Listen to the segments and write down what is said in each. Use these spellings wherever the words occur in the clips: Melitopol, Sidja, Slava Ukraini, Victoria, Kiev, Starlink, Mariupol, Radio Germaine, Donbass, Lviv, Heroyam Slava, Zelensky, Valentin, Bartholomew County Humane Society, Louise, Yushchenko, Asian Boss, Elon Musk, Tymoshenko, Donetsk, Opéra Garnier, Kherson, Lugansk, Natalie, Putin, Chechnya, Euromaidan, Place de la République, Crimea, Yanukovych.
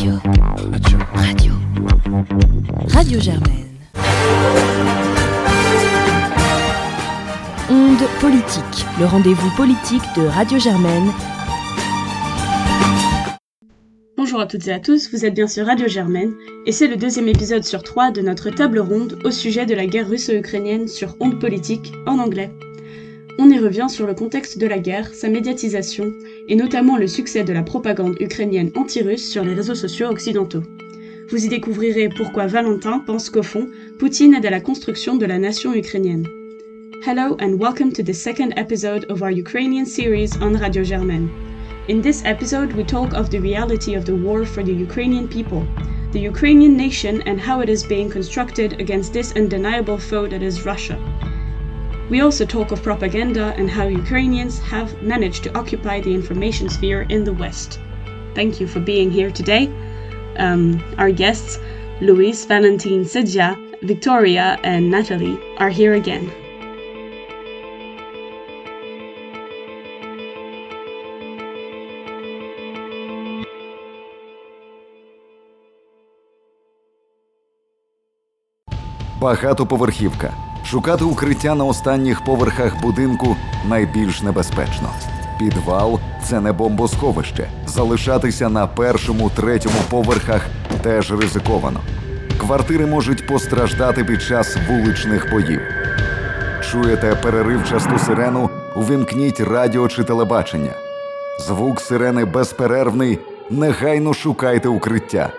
Radio Germaine. Onde politique, le rendez-vous politique de Radio Germaine. Bonjour à toutes et à tous, vous êtes bien sur Radio Germaine et c'est le deuxième épisode sur 3 de notre table ronde au sujet de la guerre russo-ukrainienne sur Onde politique en anglais. On y revient sur le contexte de la guerre, sa médiatisation et notamment le succès de la propagande ukrainienne anti-russe sur les réseaux sociaux occidentaux. Vous y découvrirez pourquoi Valentin pense qu'au fond, Poutine aide à la construction de la nation ukrainienne. Hello and welcome to the second episode of our Ukrainian series on Radio Germaine. In this episode, we talk of the reality of the war for the Ukrainian people, the Ukrainian nation and how it is being constructed against this undeniable foe that is Russia. We also talk of propaganda and how Ukrainians have managed to occupy the information sphere in the West. Thank you for being here today. Our guests, Louise, Valentin, Sidja, Victoria and Natalie are here again. Багатоповерхівка. Шукати укриття на останніх поверхах будинку найбільш небезпечно. Підвал – це не бомбосховище. Залишатися на першому, третьому поверхах теж ризиковано. Квартири можуть постраждати під час вуличних боїв. Чуєте переривчасту сирену? Увімкніть радіо чи телебачення. Звук сирени безперервний. Негайно шукайте укриття.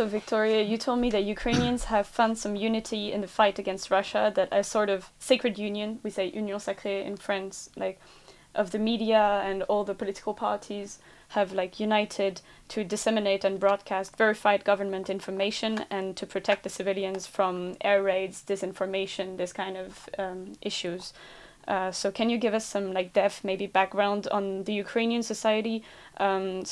So Victoria, you told me that Ukrainians have found some unity in the fight against Russia, that a sort of sacred union, we say union sacrée in France, like of the media and all the political parties have like united to disseminate and broadcast verified government information and to protect the civilians from air raids, disinformation, this kind of issues. So can you give us some like depth, maybe background on the Ukrainian society?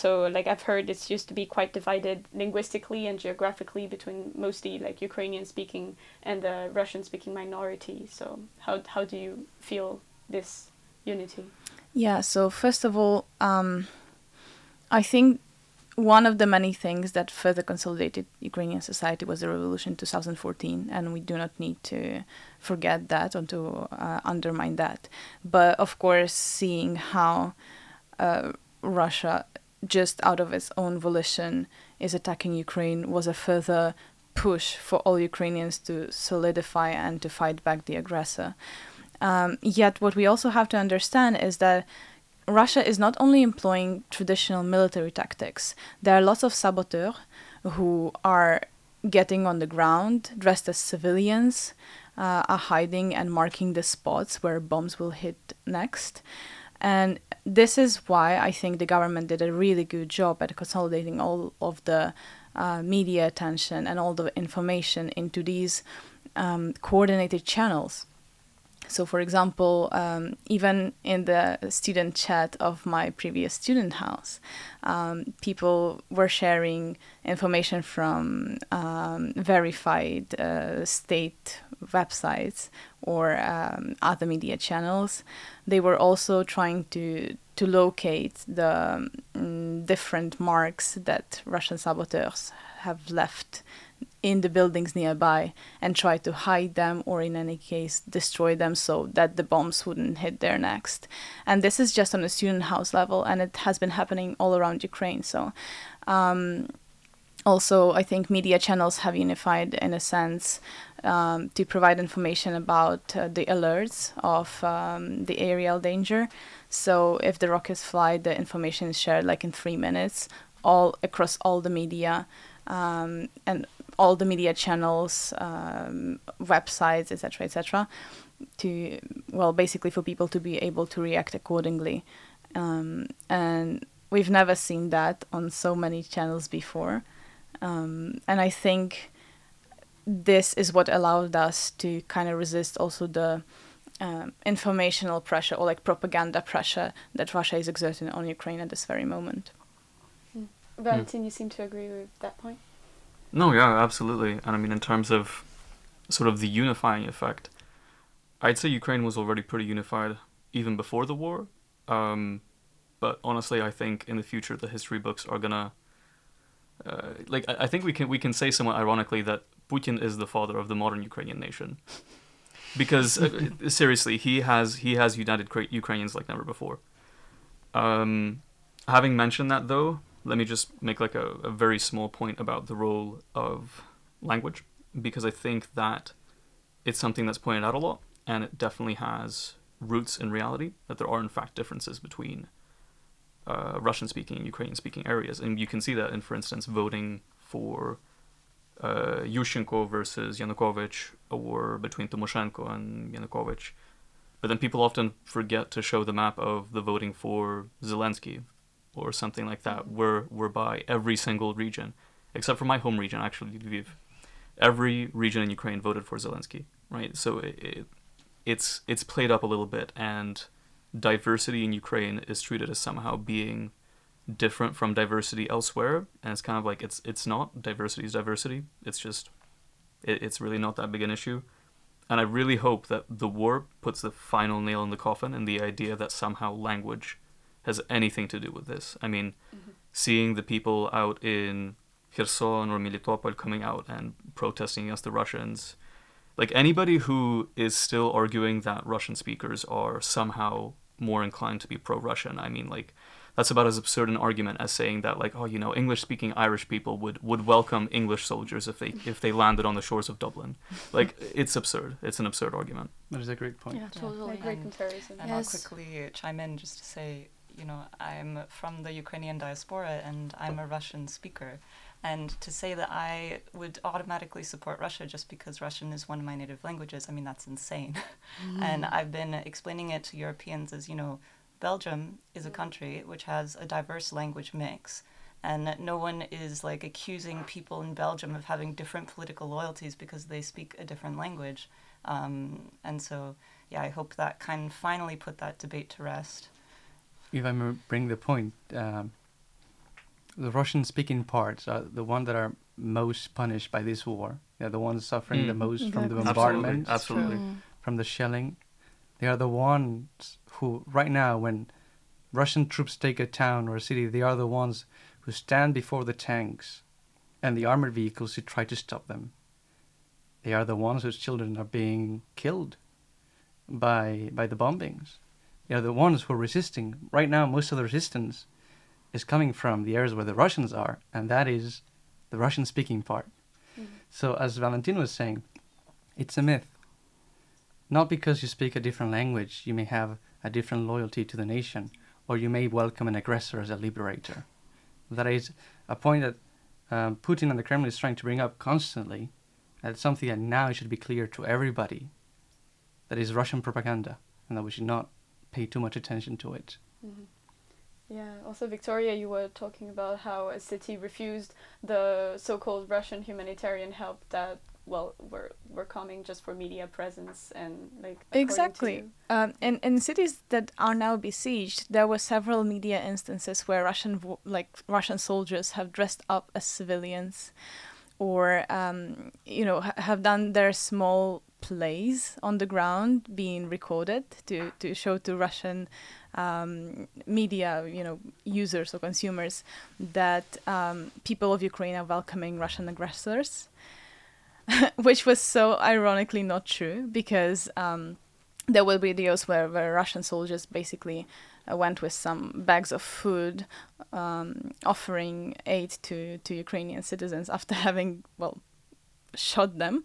So like I've heard it's used to be quite divided linguistically and geographically between mostly like Ukrainian speaking and the Russian speaking minority. So how do you feel this unity? Yeah, so first of all, I think one of the many things that further consolidated Ukrainian society was the revolution in 2014, and we do not need to forget that or to undermine that. But of course, seeing how Russia, just out of its own volition, is attacking Ukraine was a further push for all Ukrainians to solidify and to fight back the aggressor. Yet what we also have to understand is that Russia is not only employing traditional military tactics. There are lots of saboteurs who are getting on the ground, dressed as civilians, are hiding and marking the spots where bombs will hit next. And this is why I think the government did a really good job at consolidating all of the media attention and all the information into these coordinated channels. So, for example, even in the student chat of my previous student house, people were sharing information from verified state websites or other media channels. They were also trying to locate the different marks that Russian saboteurs have left in the buildings nearby and try to hide them or in any case destroy them so that the bombs wouldn't hit there next. And this is just on the student house level and it has been happening all around Ukraine. So also I think media channels have unified in a sense to provide information about the alerts of the aerial danger. So if the rockets fly, the information is shared like in 3 minutes all across all the media and all the media channels, websites, etc., to, well, basically for people to be able to react accordingly. And we've never seen that on so many channels before. And I think this is what allowed us to kind of resist also the informational pressure or like propaganda pressure that Russia is exerting on Ukraine at this very moment. Valentin, you seem to agree with that point? No, yeah, absolutely. And I mean, in terms of sort of the unifying effect, I'd say Ukraine was already pretty unified even before the war. But honestly, I think in the future, the history books are gonna... I think we can say somewhat ironically that Putin is the father of the modern Ukrainian nation. Because, seriously, he has united Ukrainians like never before. Having mentioned that, though, let me just make like a very small point about the role of language, because I think that it's something that's pointed out a lot, and it definitely has roots in reality, that there are, in fact, differences between Russian-speaking and Ukrainian-speaking areas. And you can see that in, for instance, voting for Yushchenko versus Yanukovych, or between Tymoshenko and Yanukovych. But then people often forget to show the map of the voting for Zelensky or something like that, whereby every single region, except for my home region, actually, Lviv, every region in Ukraine voted for Zelensky, right? So it's played up a little bit, and diversity in Ukraine is treated as somehow being different from diversity elsewhere, and it's kind of like it's not. Diversity is diversity. It's just it's really not that big an issue. And I really hope that the war puts the final nail in the coffin and the idea that somehow language has anything to do with this. I mean, seeing the people out in Kherson or Melitopol coming out and protesting against the Russians, like anybody who is still arguing that Russian speakers are somehow more inclined to be pro-Russian, I mean, like, that's about as absurd an argument as saying that, like, oh, you know, English-speaking Irish people would welcome English soldiers if they landed on the shores of Dublin. Like, it's absurd. It's an absurd argument. That is a great point. Yeah, totally. Yeah. Great comparison. And yes. I'll quickly chime in just to say, you know, I'm from the Ukrainian diaspora and I'm a Russian speaker. And to say that I would automatically support Russia just because Russian is one of my native languages, I mean, that's insane. Mm. And I've been explaining it to Europeans as, you know, Belgium is a country which has a diverse language mix, and no one is like accusing people in Belgium of having different political loyalties because they speak a different language. And so, yeah, I hope that can finally put that debate to rest. If I may bring the point, the Russian-speaking parts are the ones that are most punished by this war. They're the ones suffering the most from the bombardment, absolutely. From the shelling. They are the ones who, right now, when Russian troops take a town or a city, they are the ones who stand before the tanks and the armored vehicles to try to stop them. They are the ones whose children are being killed by the bombings. They are the ones who are resisting. Right now, most of the resistance is coming from the areas where the Russians are, and that is the Russian-speaking part. Mm-hmm. So as Valentin was saying, it's a myth. Not because you speak a different language, you may have a different loyalty to the nation, or you may welcome an aggressor as a liberator. That is a point that Putin and the Kremlin is trying to bring up constantly, and it's something that now should be clear to everybody, that is Russian propaganda, and that we should not pay too much attention to it. Mm-hmm. Yeah, also Victoria, you were talking about how a city refused the so-called Russian humanitarian help that, well, were coming just for media presence and like... Exactly. And cities that are now besieged, there were several media instances where Russian soldiers have dressed up as civilians or, have done their small plays on the ground being recorded to show to Russian media, users or consumers that people of Ukraine are welcoming Russian aggressors, which was so ironically not true because there were videos where Russian soldiers basically went with some bags of food offering aid to Ukrainian citizens after having, well, shot them.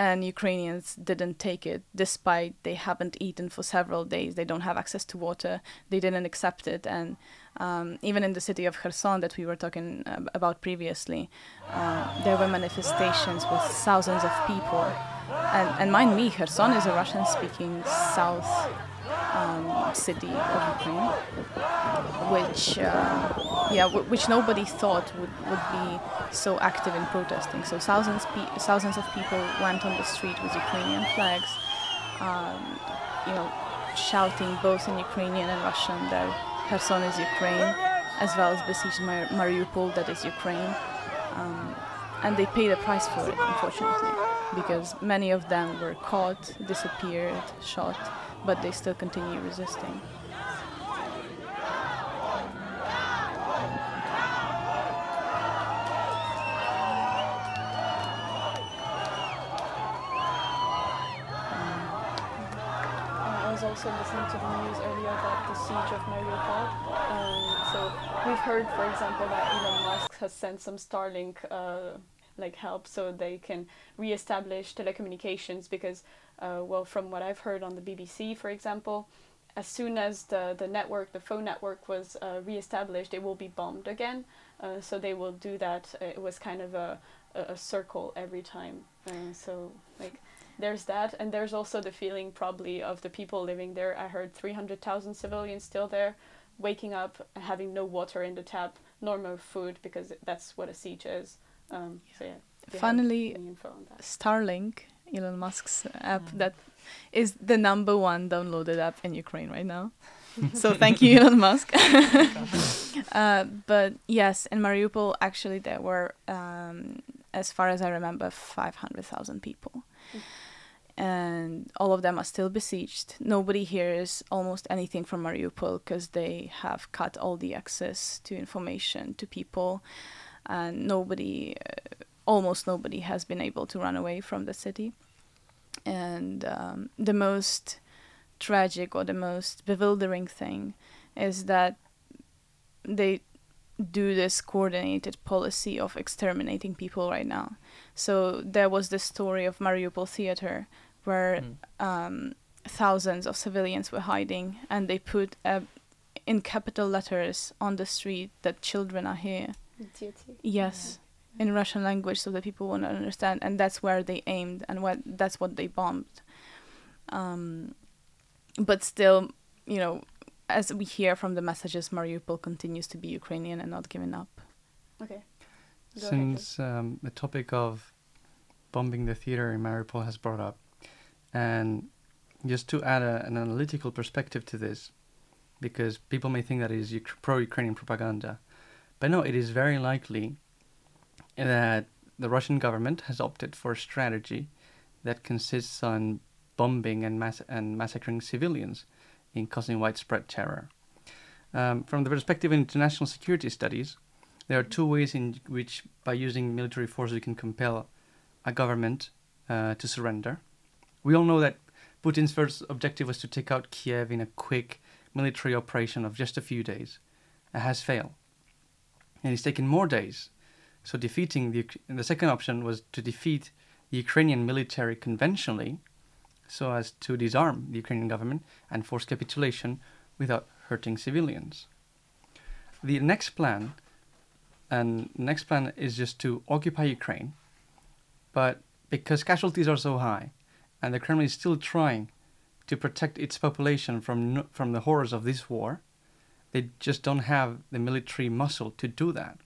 And Ukrainians didn't take it, despite they haven't eaten for several days. They don't have access to water. They didn't accept it. And even in the city of Kherson that we were talking about previously, there were manifestations with thousands of people. And mind me, Kherson is a Russian-speaking south city of Ukraine, which nobody thought would be so active in protesting. So thousands of people went on the street with Ukrainian flags, shouting both in Ukrainian and Russian that Kherson is Ukraine, as well as besieged Mariupol, that is Ukraine. And they paid a price for it, unfortunately, because many of them were caught, disappeared, shot, but they still continue resisting. Also listening to the news earlier about the siege of Mariupol. So we've heard, for example, that Elon Musk has sent some Starlink help so they can reestablish telecommunications because, from what I've heard on the BBC, for example, as soon as the phone network was reestablished, it will be bombed again. So they will do that. It was kind of a circle every time. There's that, and there's also the feeling probably of the people living there. I heard 300,000 civilians still there, waking up and having no water in the tap, nor more food, because that's what a siege is. Finally, Starlink, Elon Musk's app, that is the number one downloaded app in Ukraine right now. So thank you, Elon Musk. But yes, in Mariupol, actually, there were, as far as I remember, 500,000 people. And all of them are still besieged. Nobody hears almost anything from Mariupol because they have cut all the access to information to people, and almost nobody has been able to run away from the city. And the most tragic or the most bewildering thing is that they do this coordinated policy of exterminating people right now. So there was the story of Mariupol theater where thousands of civilians were hiding, and they put in capital letters on the street that children are here. Yes, yeah. In Russian language, so that people won't understand. And that's where they aimed, and that's what they bombed. But still, as we hear from the messages, Mariupol continues to be Ukrainian and not giving up. Okay. Since the topic of bombing the theater in Mariupol has brought up, and just to add an analytical perspective to this, because people may think that it is pro-Ukrainian propaganda, but no, it is very likely that the Russian government has opted for a strategy that consists on bombing and massacring civilians, in causing widespread terror. From the perspective of international security studies, there are two ways in which, by using military force, we can compel a government to surrender. We all know that Putin's first objective was to take out Kiev in a quick military operation of just a few days. It has failed. And it's taken more days. So defeating the second option was to defeat the Ukrainian military conventionally, so as to disarm the Ukrainian government and force capitulation without hurting civilians. The next plan is just to occupy Ukraine, but because casualties are so high and the Kremlin is still trying to protect its population from the horrors of this war, they just don't have the military muscle to do that.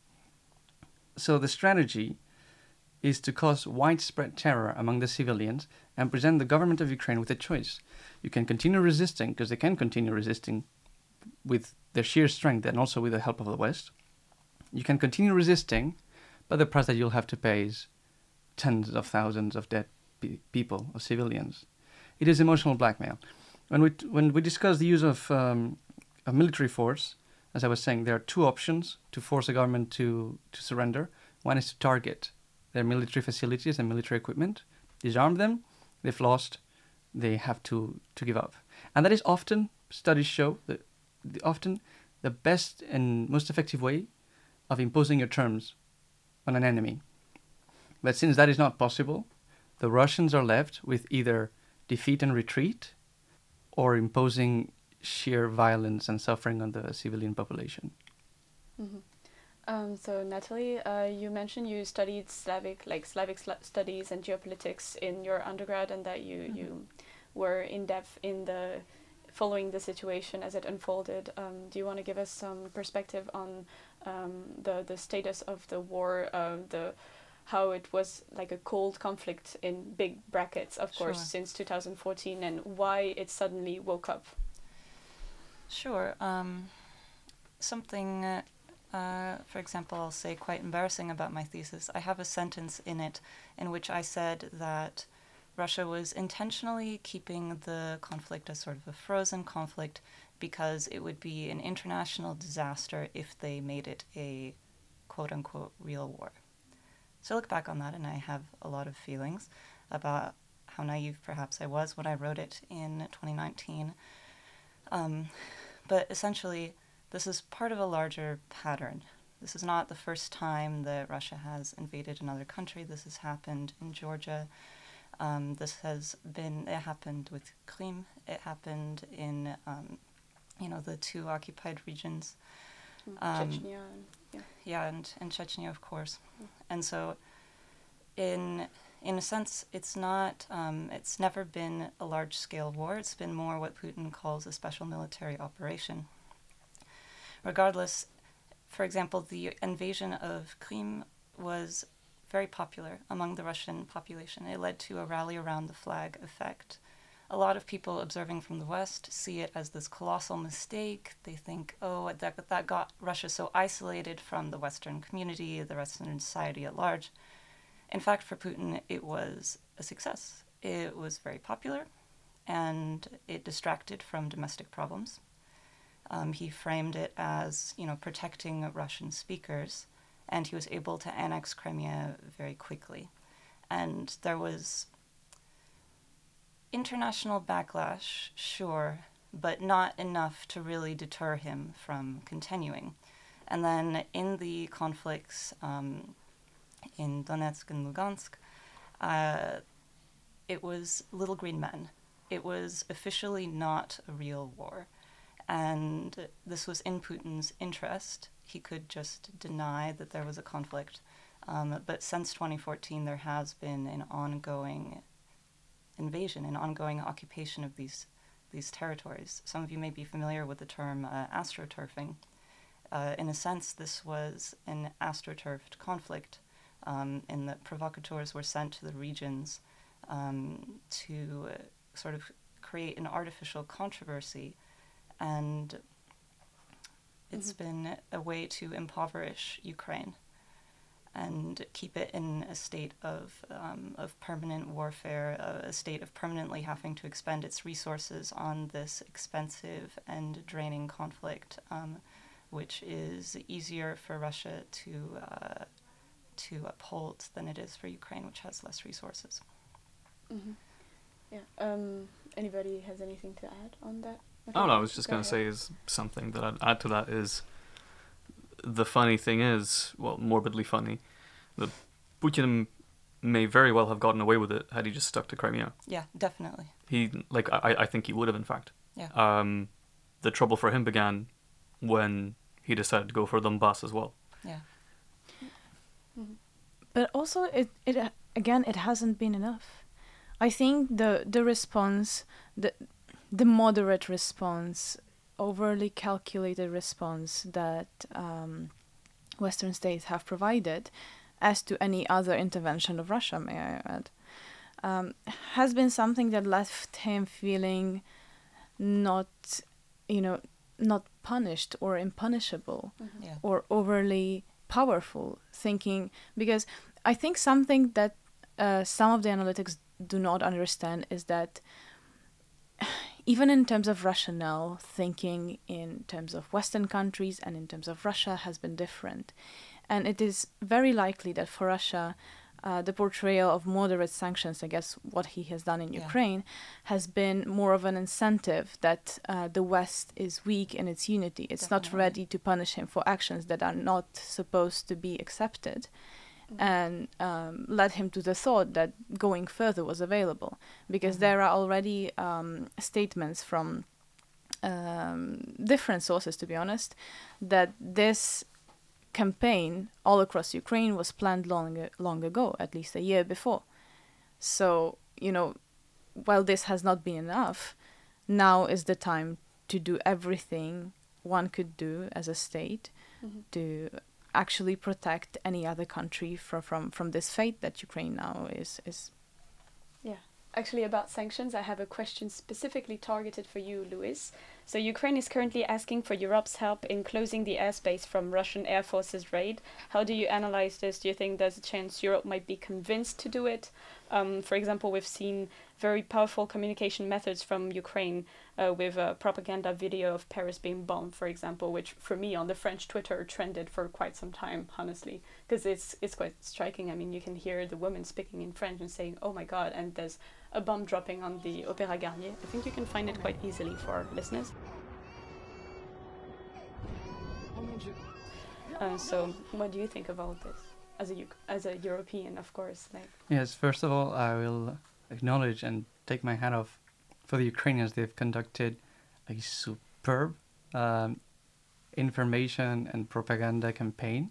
So the strategy is to cause widespread terror among the civilians and present the government of Ukraine with a choice. You can continue resisting, because they can continue resisting with their sheer strength and also with the help of the West. You can continue resisting, but the price that you'll have to pay is tens of thousands of dead people, of civilians. It is emotional blackmail. When we discuss the use of military force, as I was saying, there are two options to force a government to surrender. One is to target their military facilities and military equipment, disarm them, they've lost, they have to give up. And that is often, studies show, often the best and most effective way of imposing your terms on an enemy. But since that is not possible, the Russians are left with either defeat and retreat or imposing sheer violence and suffering on the civilian population. Mm-hmm. So Natalie, you mentioned you studied Slavic studies and geopolitics in your undergrad, and that you were in depth in following the situation as it unfolded. Do you want to give us some perspective on the status of the war, how it was like a cold conflict in big brackets, of course, since 2014, and why it suddenly woke up? Sure. Something for example, I'll say quite embarrassing about my thesis. I have a sentence in it in which I said that Russia was intentionally keeping the conflict as sort of a frozen conflict because it would be an international disaster if they made it a quote-unquote real war. So I look back on that and I have a lot of feelings about how naive perhaps I was when I wrote it in 2019. But essentially, this is part of a larger pattern. This is not the first time that Russia has invaded another country. This has happened in Georgia. It happened with Crimea. It happened in, the two occupied regions. Chechnya. And Chechnya, of course. Mm. And so in a sense, it's not. It's never been a large-scale war. It's been more what Putin calls a special military operation. Regardless, for example, the invasion of Crimea was very popular among the Russian population. It led to a rally around the flag effect. A lot of people observing from the West see it as this colossal mistake. They think, oh, that got Russia so isolated from the Western community, the Western society at large. In fact, for Putin, it was a success. It was very popular, and it distracted from domestic problems. He framed it as, protecting Russian speakers, and he was able to annex Crimea very quickly. And there was international backlash, sure, but not enough to really deter him from continuing. And then in the conflicts in Donetsk and Lugansk, it was little green men. It was officially not a real war. And this was in Putin's interest. He could just deny that there was a conflict. But since 2014, there has been an ongoing invasion, an ongoing occupation of these territories. Some of you may be familiar with the term astroturfing. In a sense, this was an astroturfed conflict in that provocateurs were sent to the regions to sort of create an artificial controversy. And it's been a way to impoverish Ukraine and keep it in a state of permanent warfare, a state of permanently having to expend its resources on this expensive and draining conflict, which is easier for Russia to uphold than it is for Ukraine, which has less resources. Mm-hmm. Yeah. Anybody has anything to add on that? Okay. Oh, no, I was just going to say is something that I'd add to that is the funny thing is, well, morbidly funny, that Putin may very well have gotten away with it had he just stuck to Crimea. Yeah, definitely. I think he would have, in fact. Yeah. The trouble for him began when he decided to go for Donbass as well. Yeah. Mm-hmm. But also, it hasn't been enough. I think the response... The moderate response, overly calculated response that Western states have provided, as to any other intervention of Russia, may I add, has been something that left him feeling not punished or impunishable, mm-hmm. yeah. or overly powerful, thinking, because I think something that some of the analytics do not understand is that even in terms of rationale, thinking in terms of Western countries and in terms of Russia has been different. And it is very likely that for Russia, the portrayal of moderate sanctions against what he has done in Ukraine has been more of an incentive that the West is weak in its unity. It's Definitely. Not ready to punish him for actions that are not supposed to be accepted. And led him to the thought that going further was available, because mm-hmm. there are already statements from different sources, to be honest, that this campaign all across Ukraine was planned long ago, at least a year before. So, while this has not been enough, now is the time to do everything one could do as a state mm-hmm. to actually protect any other country from this fate that Ukraine now is. Yeah. Actually, about sanctions, I have a question specifically targeted for you, Louise. So Ukraine is currently asking for Europe's help in closing the airspace from Russian Air Force's raid. How do you analyze this? Do you think there's a chance Europe might be convinced to do it? For example, we've seen very powerful communication methods from Ukraine with a propaganda video of Paris being bombed, for example, which for me on the French Twitter trended for quite some time, honestly, because it's quite striking. I mean, you can hear the woman speaking in French and saying, oh my God, and there's a bomb dropping on the Opéra Garnier. I think you can find it quite easily for our listeners. So what do you think about this? As a European, of course. Yes, first of all, I will acknowledge and take my hat off for the Ukrainians. They've conducted a superb information and propaganda campaign.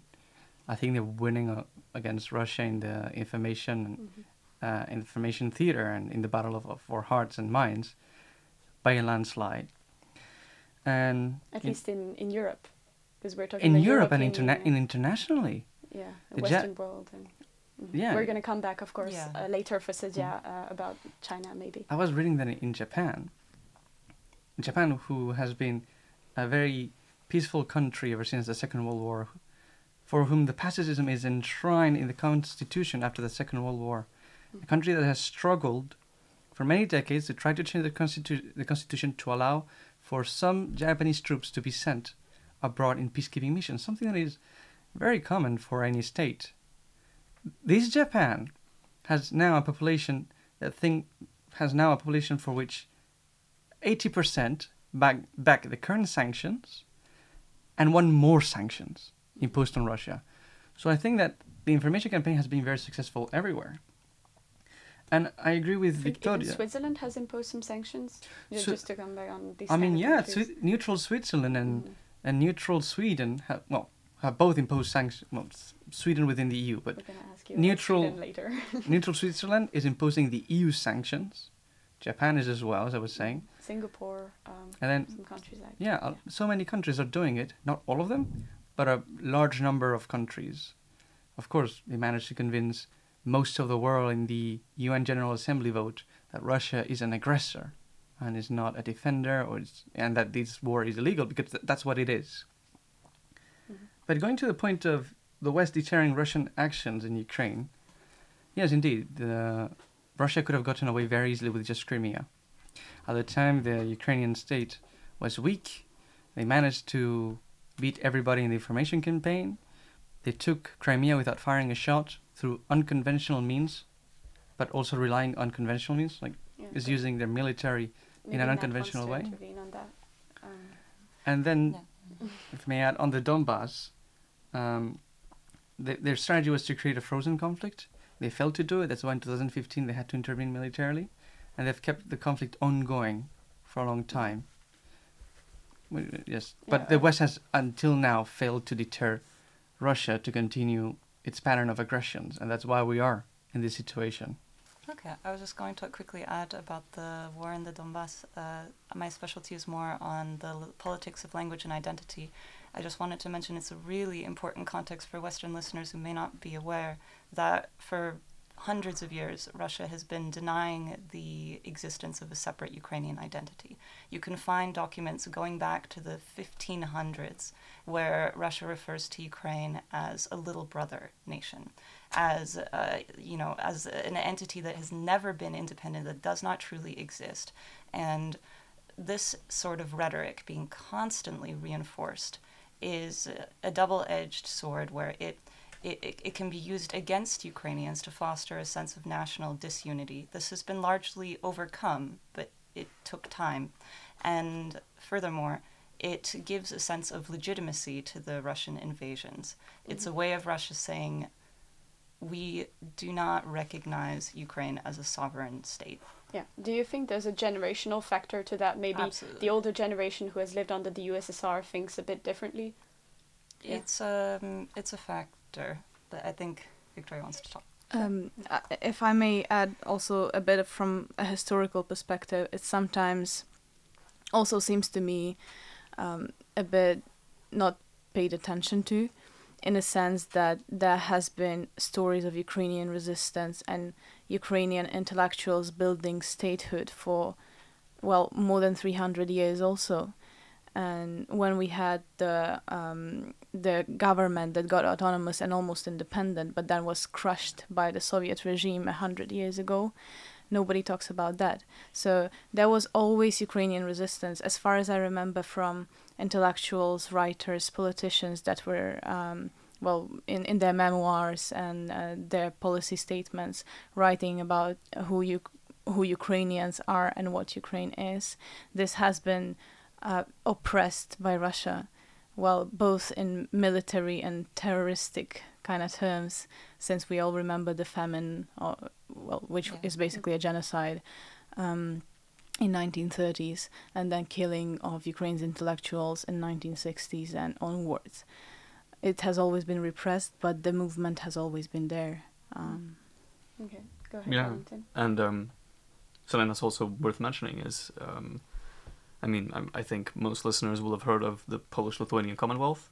I think they're winning against Russia in the information theater and in the battle of our hearts and minds by a landslide. And at least in Europe, because we're talking in Europe and internationally. Yeah, the Western world. And yeah. We're going to come back, of course, later for Sidja about China, maybe. I was reading that in Japan. Japan, who has been a very peaceful country ever since the Second World War, for whom the pacifism is enshrined in the constitution after the Second World War. Mm-hmm. A country that has struggled for many decades to try to change the constitution to allow for some Japanese troops to be sent abroad in peacekeeping missions, something that is very common for any state. This Japan has now a population for which 80% back the current sanctions and want more sanctions imposed on Russia. So I think that the information campaign has been very successful everywhere. And I agree with Victoria. Even Switzerland has imposed some sanctions. Just to come back on these. I mean, neutral Switzerland and neutral Sweden have both imposed sanctions. Well, Sweden within the EU, but neutral Switzerland is imposing the EU sanctions. Japan is as well, as I was saying. Singapore, and then some countries like so many countries are doing it. Not all of them, but a large number of countries. Of course, they managed to convince most of the world in the UN General Assembly vote that Russia is an aggressor and is not a defender, and that this war is illegal because that's what it is. But going to the point of the West deterring Russian actions in Ukraine, yes, indeed, Russia could have gotten away very easily with just Crimea. At the time, the Ukrainian state was weak. They managed to beat everybody in the information campaign. They took Crimea without firing a shot through unconventional means, but also relying on conventional means, using their military in an unconventional way. And then... Yeah. If I may add, on the Donbass, their strategy was to create a frozen conflict. They failed to do it. That's why in 2015 they had to intervene militarily. And they've kept the conflict ongoing for a long time. Yes, but the West has until now failed to deter Russia to continue its pattern of aggressions. And that's why we are in this situation. Okay, I was just going to quickly add about the war in the Donbass. My specialty is more on the politics of language and identity. I just wanted to mention it's a really important context for Western listeners who may not be aware that for hundreds of years, Russia has been denying the existence of a separate Ukrainian identity. You can find documents going back to the 1500s where Russia refers to Ukraine as a little brother nation, as an entity that has never been independent, that does not truly exist. And this sort of rhetoric being constantly reinforced is a double-edged sword where it can be used against Ukrainians to foster a sense of national disunity. This has been largely overcome, but it took time. And furthermore, it gives a sense of legitimacy to the Russian invasions. It's a way of Russia saying, we do not recognize Ukraine as a sovereign state. Yeah. Do you think there's a generational factor to that? Maybe Absolutely. The older generation who has lived under the USSR thinks a bit differently? Yeah. It's a factor, but I think Victoria wants to talk. If I may add also a bit from a historical perspective, it sometimes also seems to me a bit not paid attention to, in a sense that there has been stories of Ukrainian resistance and Ukrainian intellectuals building statehood for, more than 300 years also. And when we had the government that got autonomous and almost independent, but then was crushed by the Soviet regime 100 years ago, nobody talks about that. So there was always Ukrainian resistance, as far as I remember, from intellectuals, writers, politicians that were, well, in their memoirs and their policy statements, writing about who Ukrainians are and what Ukraine is. This has been oppressed by Russia, well, both in military and terroristic kind of terms, since we all remember the famine, or, well, which is basically a genocide in 1930s, and then killing of Ukraine's intellectuals in 1960s and onwards. It has always been repressed, but the movement has always been there. Okay, go ahead. Yeah, Valentin. And something that's also worth mentioning is... I mean, I think most listeners will have heard of the Polish-Lithuanian Commonwealth,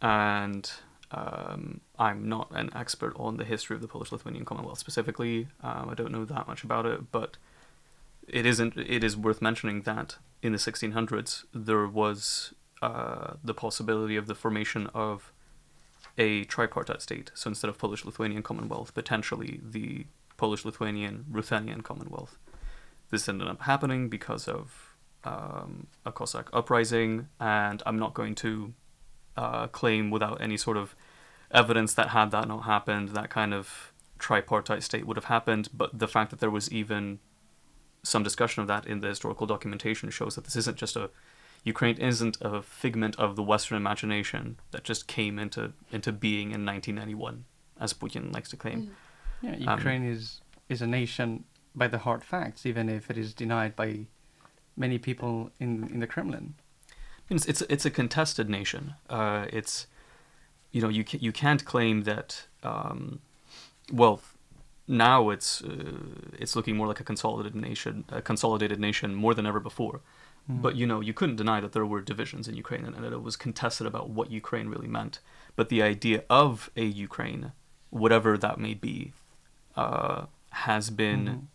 and I'm not an expert on the history of the Polish-Lithuanian Commonwealth specifically. I don't know that much about it, but it is worth mentioning that in the 1600s there was the possibility of the formation of a tripartite state. So instead of Polish-Lithuanian Commonwealth, potentially the Polish-Lithuanian Ruthenian Commonwealth. This ended up happening because of a Cossack uprising, and I'm not going to claim without any sort of evidence that had that not happened, that kind of tripartite state would have happened, but the fact that there was even some discussion of that in the historical documentation shows that this isn't just Ukraine isn't a figment of the Western imagination that just came into being in 1991, as Putin likes to claim. Yeah, Ukraine is a nation by the hard facts, even if it is denied by many people in the Kremlin. It's a contested nation. It's, you know, you can't claim that. Well, now it's looking more like a consolidated nation more than ever before. Mm. But you know, you couldn't deny that there were divisions in Ukraine and that it was contested about what Ukraine really meant. But the idea of a Ukraine, whatever that may be, has been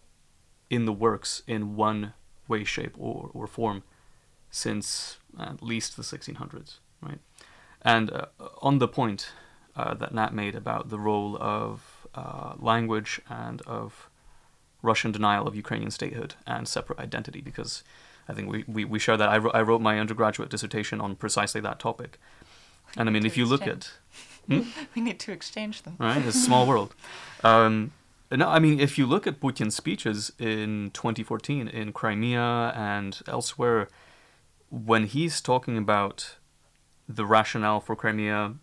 in the works in one way, shape, or form since at least the 1600s, right? And on the point that Nat made about the role of language and of Russian denial of Ukrainian statehood and separate identity, because I think we share that. I wrote my undergraduate dissertation on precisely that topic. And I mean, if you look at... We need to exchange them. Right, it's a small world. No, I mean, if you look at Putin's speeches in 2014 in Crimea and elsewhere, when he's talking about the rationale for Crimea,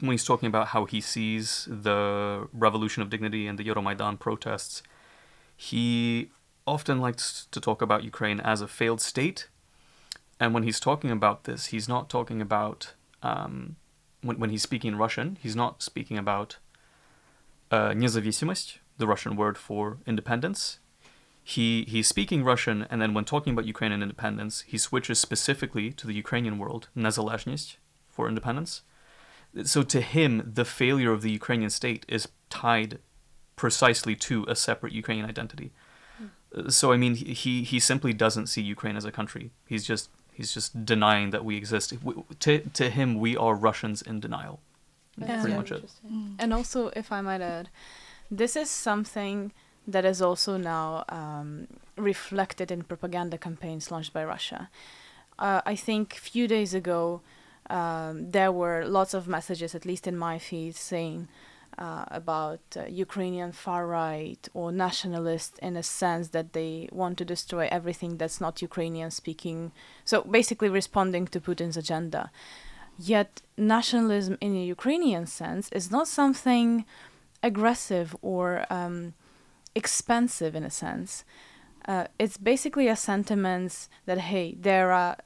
when he's talking about how he sees the Revolution of Dignity and the Euromaidan protests, he often likes to talk about Ukraine as a failed state. And when he's talking about this, he's not talking about... when he's speaking Russian, he's not speaking about независимость, the Russian word for independence. He's speaking Russian, and then when talking about Ukraine and independence, he switches specifically to the Ukrainian word, незалежність, for independence. So to him, the failure of the Ukrainian state is tied precisely to a separate Ukrainian identity. Mm. So, I mean, he simply doesn't see Ukraine as a country. He's just denying that we exist. To him, we are Russians in denial. That's pretty much it. And also, if I might add, this is something that is also now reflected in propaganda campaigns launched by Russia. I think a few days ago, there were lots of messages, at least in my feed, saying about Ukrainian far-right or nationalist, in a sense that they want to destroy everything that's not Ukrainian-speaking. So basically responding to Putin's agenda. Yet nationalism in a Ukrainian sense is not something aggressive or expensive in a sense. It's basically a sentiment that, hey, there are,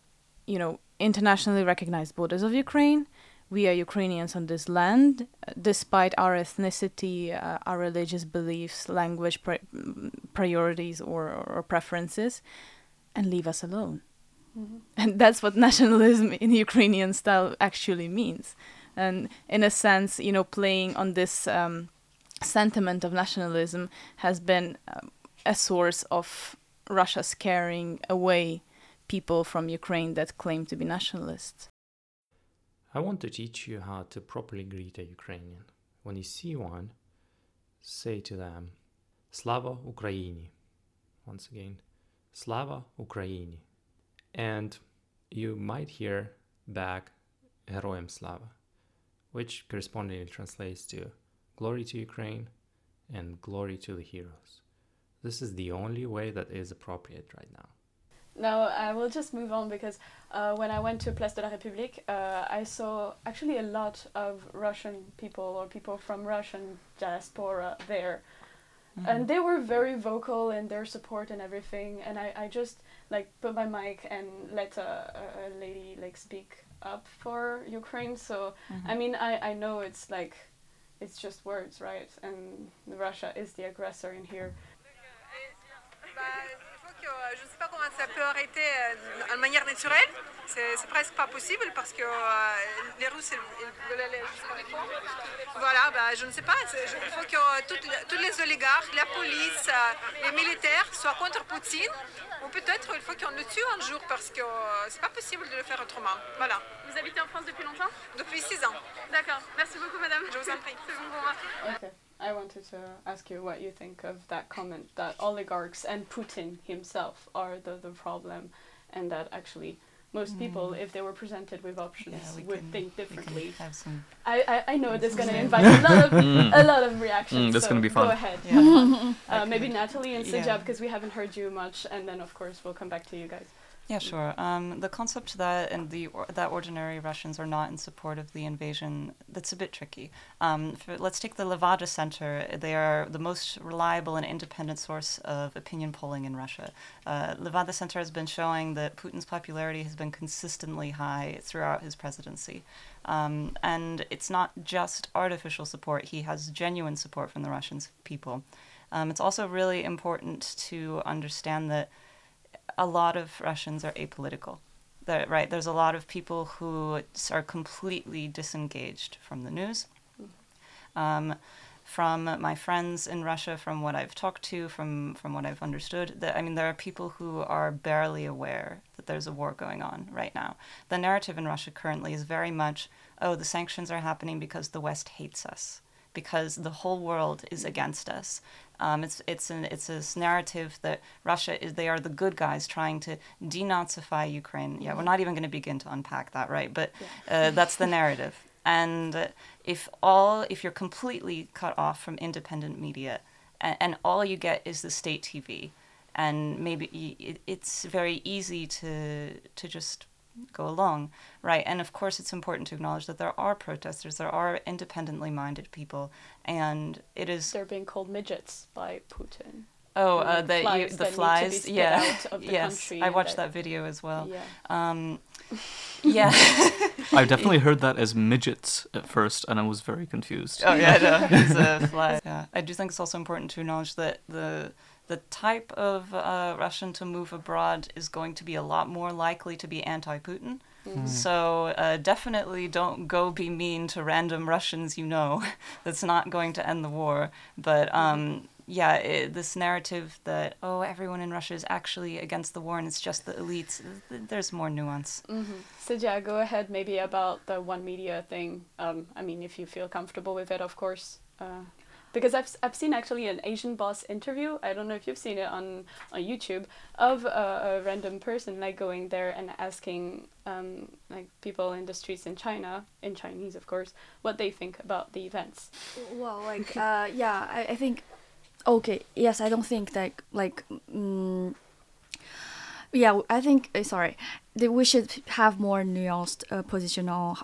you know, internationally recognized borders of Ukraine. We are Ukrainians on this land, despite our ethnicity, our religious beliefs, language priorities or preferences, and leave us alone. Mm-hmm. And that's what nationalism in Ukrainian style actually means. And in a sense, you know, playing on this... sentiment of nationalism has been a source of Russia scaring away people from Ukraine that claim to be nationalists. I want to teach you how to properly greet a Ukrainian. When you see one, say to them, Slava Ukraini. Once again, Slava Ukraini. And you might hear back Heroyam Slava, which correspondingly translates to Glory to Ukraine and Glory to the Heroes. This is the only way that is appropriate right now. Now I will just move on because when I went to Place de la République, I saw actually a lot of Russian people or people from Russian diaspora there. Mm-hmm. And they were very vocal in their support and everything. And I just like put my mic and let a lady like speak up for Ukraine. So, mm-hmm. I mean, I know it's like, it's just words, right? And Russia is the aggressor in here. Je ne sais pas comment ça peut arrêter de manière naturelle. C'est presque pas possible parce que les Russes, ils veulent aller jusqu'à quoi. Voilà, je ne sais pas. Il faut que tous les oligarques, la police, les militaires soient contre Poutine. Ou peut-être il faut qu'on le tue un jour parce que c'est pas possible de le faire autrement. Voilà. Vous habitez en France depuis longtemps? Depuis 6 ans. D'accord. Merci beaucoup, madame. Je vous en prie. C'est bon pour moi. Okay. I wanted to ask you what you think of that comment that oligarchs and Putin himself are the problem, and that actually most people, if they were presented with options, would think differently. I know this is going to invite a lot of reactions. That's so going to be fun. Go ahead. Yeah. Maybe Natalie and Sidja, because we haven't heard you much, and then of course we'll come back to you guys. Yeah, sure. The concept that that ordinary Russians are not in support of the invasion, that's a bit tricky. Let's take the Levada Center. They are the most reliable and independent source of opinion polling in Russia. Levada Center has been showing that Putin's popularity has been consistently high throughout his presidency. And it's not just artificial support. He has genuine support from the Russian people. It's also really important to understand that a lot of Russians are apolitical, right? There's a lot of people who are completely disengaged from the news. From my friends in Russia, from what I've talked to, from what I've understood, there are people who are barely aware that there's a war going on right now. The narrative in Russia currently is very much, the sanctions are happening because the West hates us, because the whole world is against us. It's this narrative that Russia they are the good guys trying to denazify Ukraine. Yeah, we're not even going to begin to unpack that, right? But that's the narrative. And if you're completely cut off from independent media, and all you get is the state TV, and maybe it's very easy to just go along, right? And of course it's important to acknowledge that there are protesters, there are independently minded people, and it is... They're being called midgets by Putin. The flies, out of the country. I watched that video as well. Yeah. I definitely heard that as midgets at first, and I was very confused. Oh yeah, no, it's a fly. Yeah. I do think it's also important to acknowledge that the type of Russian to move abroad is going to be a lot more likely to be anti-Putin. Mm-hmm. So definitely don't go be mean to random Russians you know. That's not going to end the war. But this narrative that, everyone in Russia is actually against the war and it's just the elites, there's more nuance. Mm-hmm. So yeah, go ahead maybe about the One Media thing. If you feel comfortable with it, of course. Because I've seen actually an Asian Boss interview, I don't know if you've seen it on YouTube, of a random person like going there and asking people in the streets in China, in Chinese of course, what they think about the events. Well, I think, I don't think that we should have more nuanced position on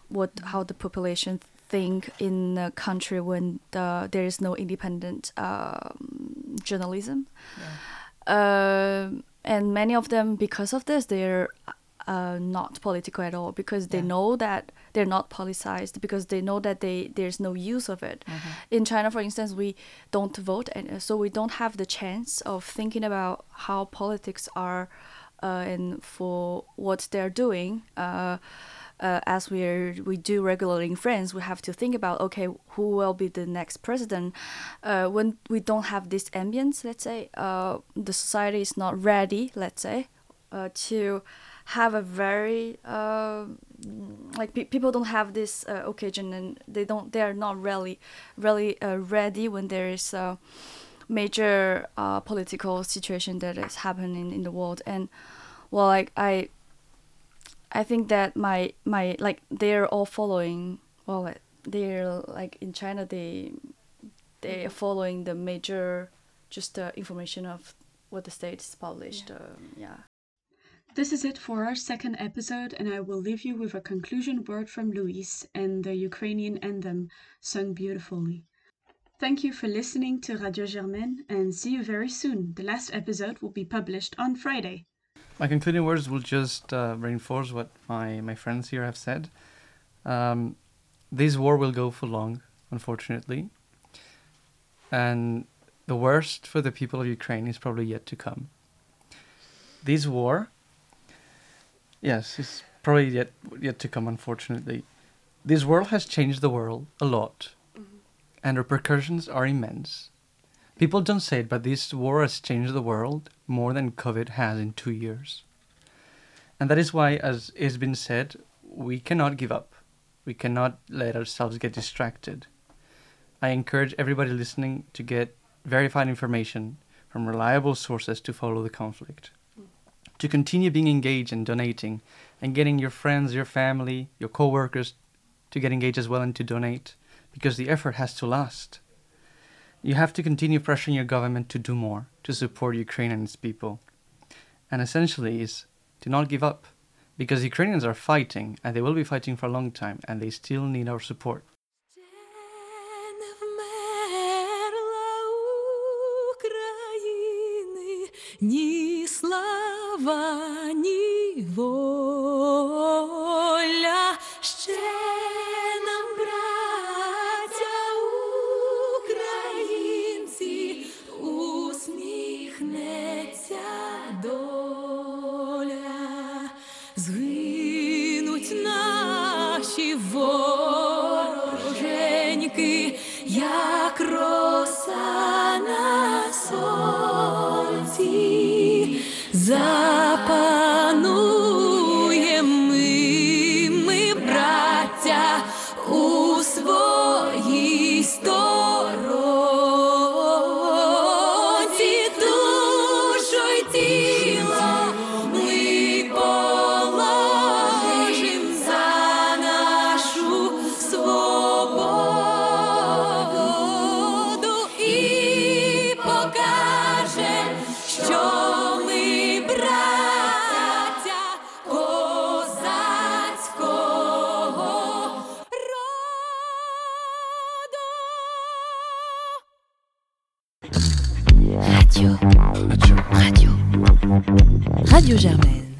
how the population think in a country when there is no independent journalism. Yeah. And many of them, because of this, they're not political at all because they know that they're not politicized, because they know that there's no use of it. Mm-hmm. In China, for instance, we don't vote, and so we don't have the chance of thinking about how politics are and for what they're doing. As we do regularly in France, we have to think about, who will be the next president? When we don't have this ambience, let's say, the society is not ready, let's say, to have a very people don't have this occasion, and they are not really ready when there is a major political situation that is happening in the world. And well, like I think that my like they're all following, well, they're like in China they are following the major just information of what the state is published. Yeah. This is it for our second episode, and I will leave you with a conclusion word from Louise and the Ukrainian anthem sung beautifully. Thank you for listening to Radio Germaine, and see you very soon. The last episode will be published on Friday. My concluding words will just reinforce what my friends here have said. This war will go for long, unfortunately. And the worst for the people of Ukraine is probably yet to come. This war... yes, it's probably yet to come, unfortunately. This war has changed the world a lot, mm-hmm. and repercussions are immense. People don't say it, but this war has changed the world more than COVID has in 2 years. And that is why, as it's been said, we cannot give up. We cannot let ourselves get distracted. I encourage everybody listening to get verified information from reliable sources to follow the conflict, to continue being engaged and donating and getting your friends, your family, your co-workers to get engaged as well and to donate, because the effort has to last. You have to continue pressuring your government to do more, to support Ukraine and its people. And essentially is to not give up, because Ukrainians are fighting and they will be fighting for a long time, and they still need our support. Ні воля, ще нам, браття українці, усміхнеться доля, згинуть наші вороженьки, як роса на сонці. Запануєм ми, браття, у своїй сторонці. Душу й тіло ми положим за нашу свободу і покажем, що Radio Germaine.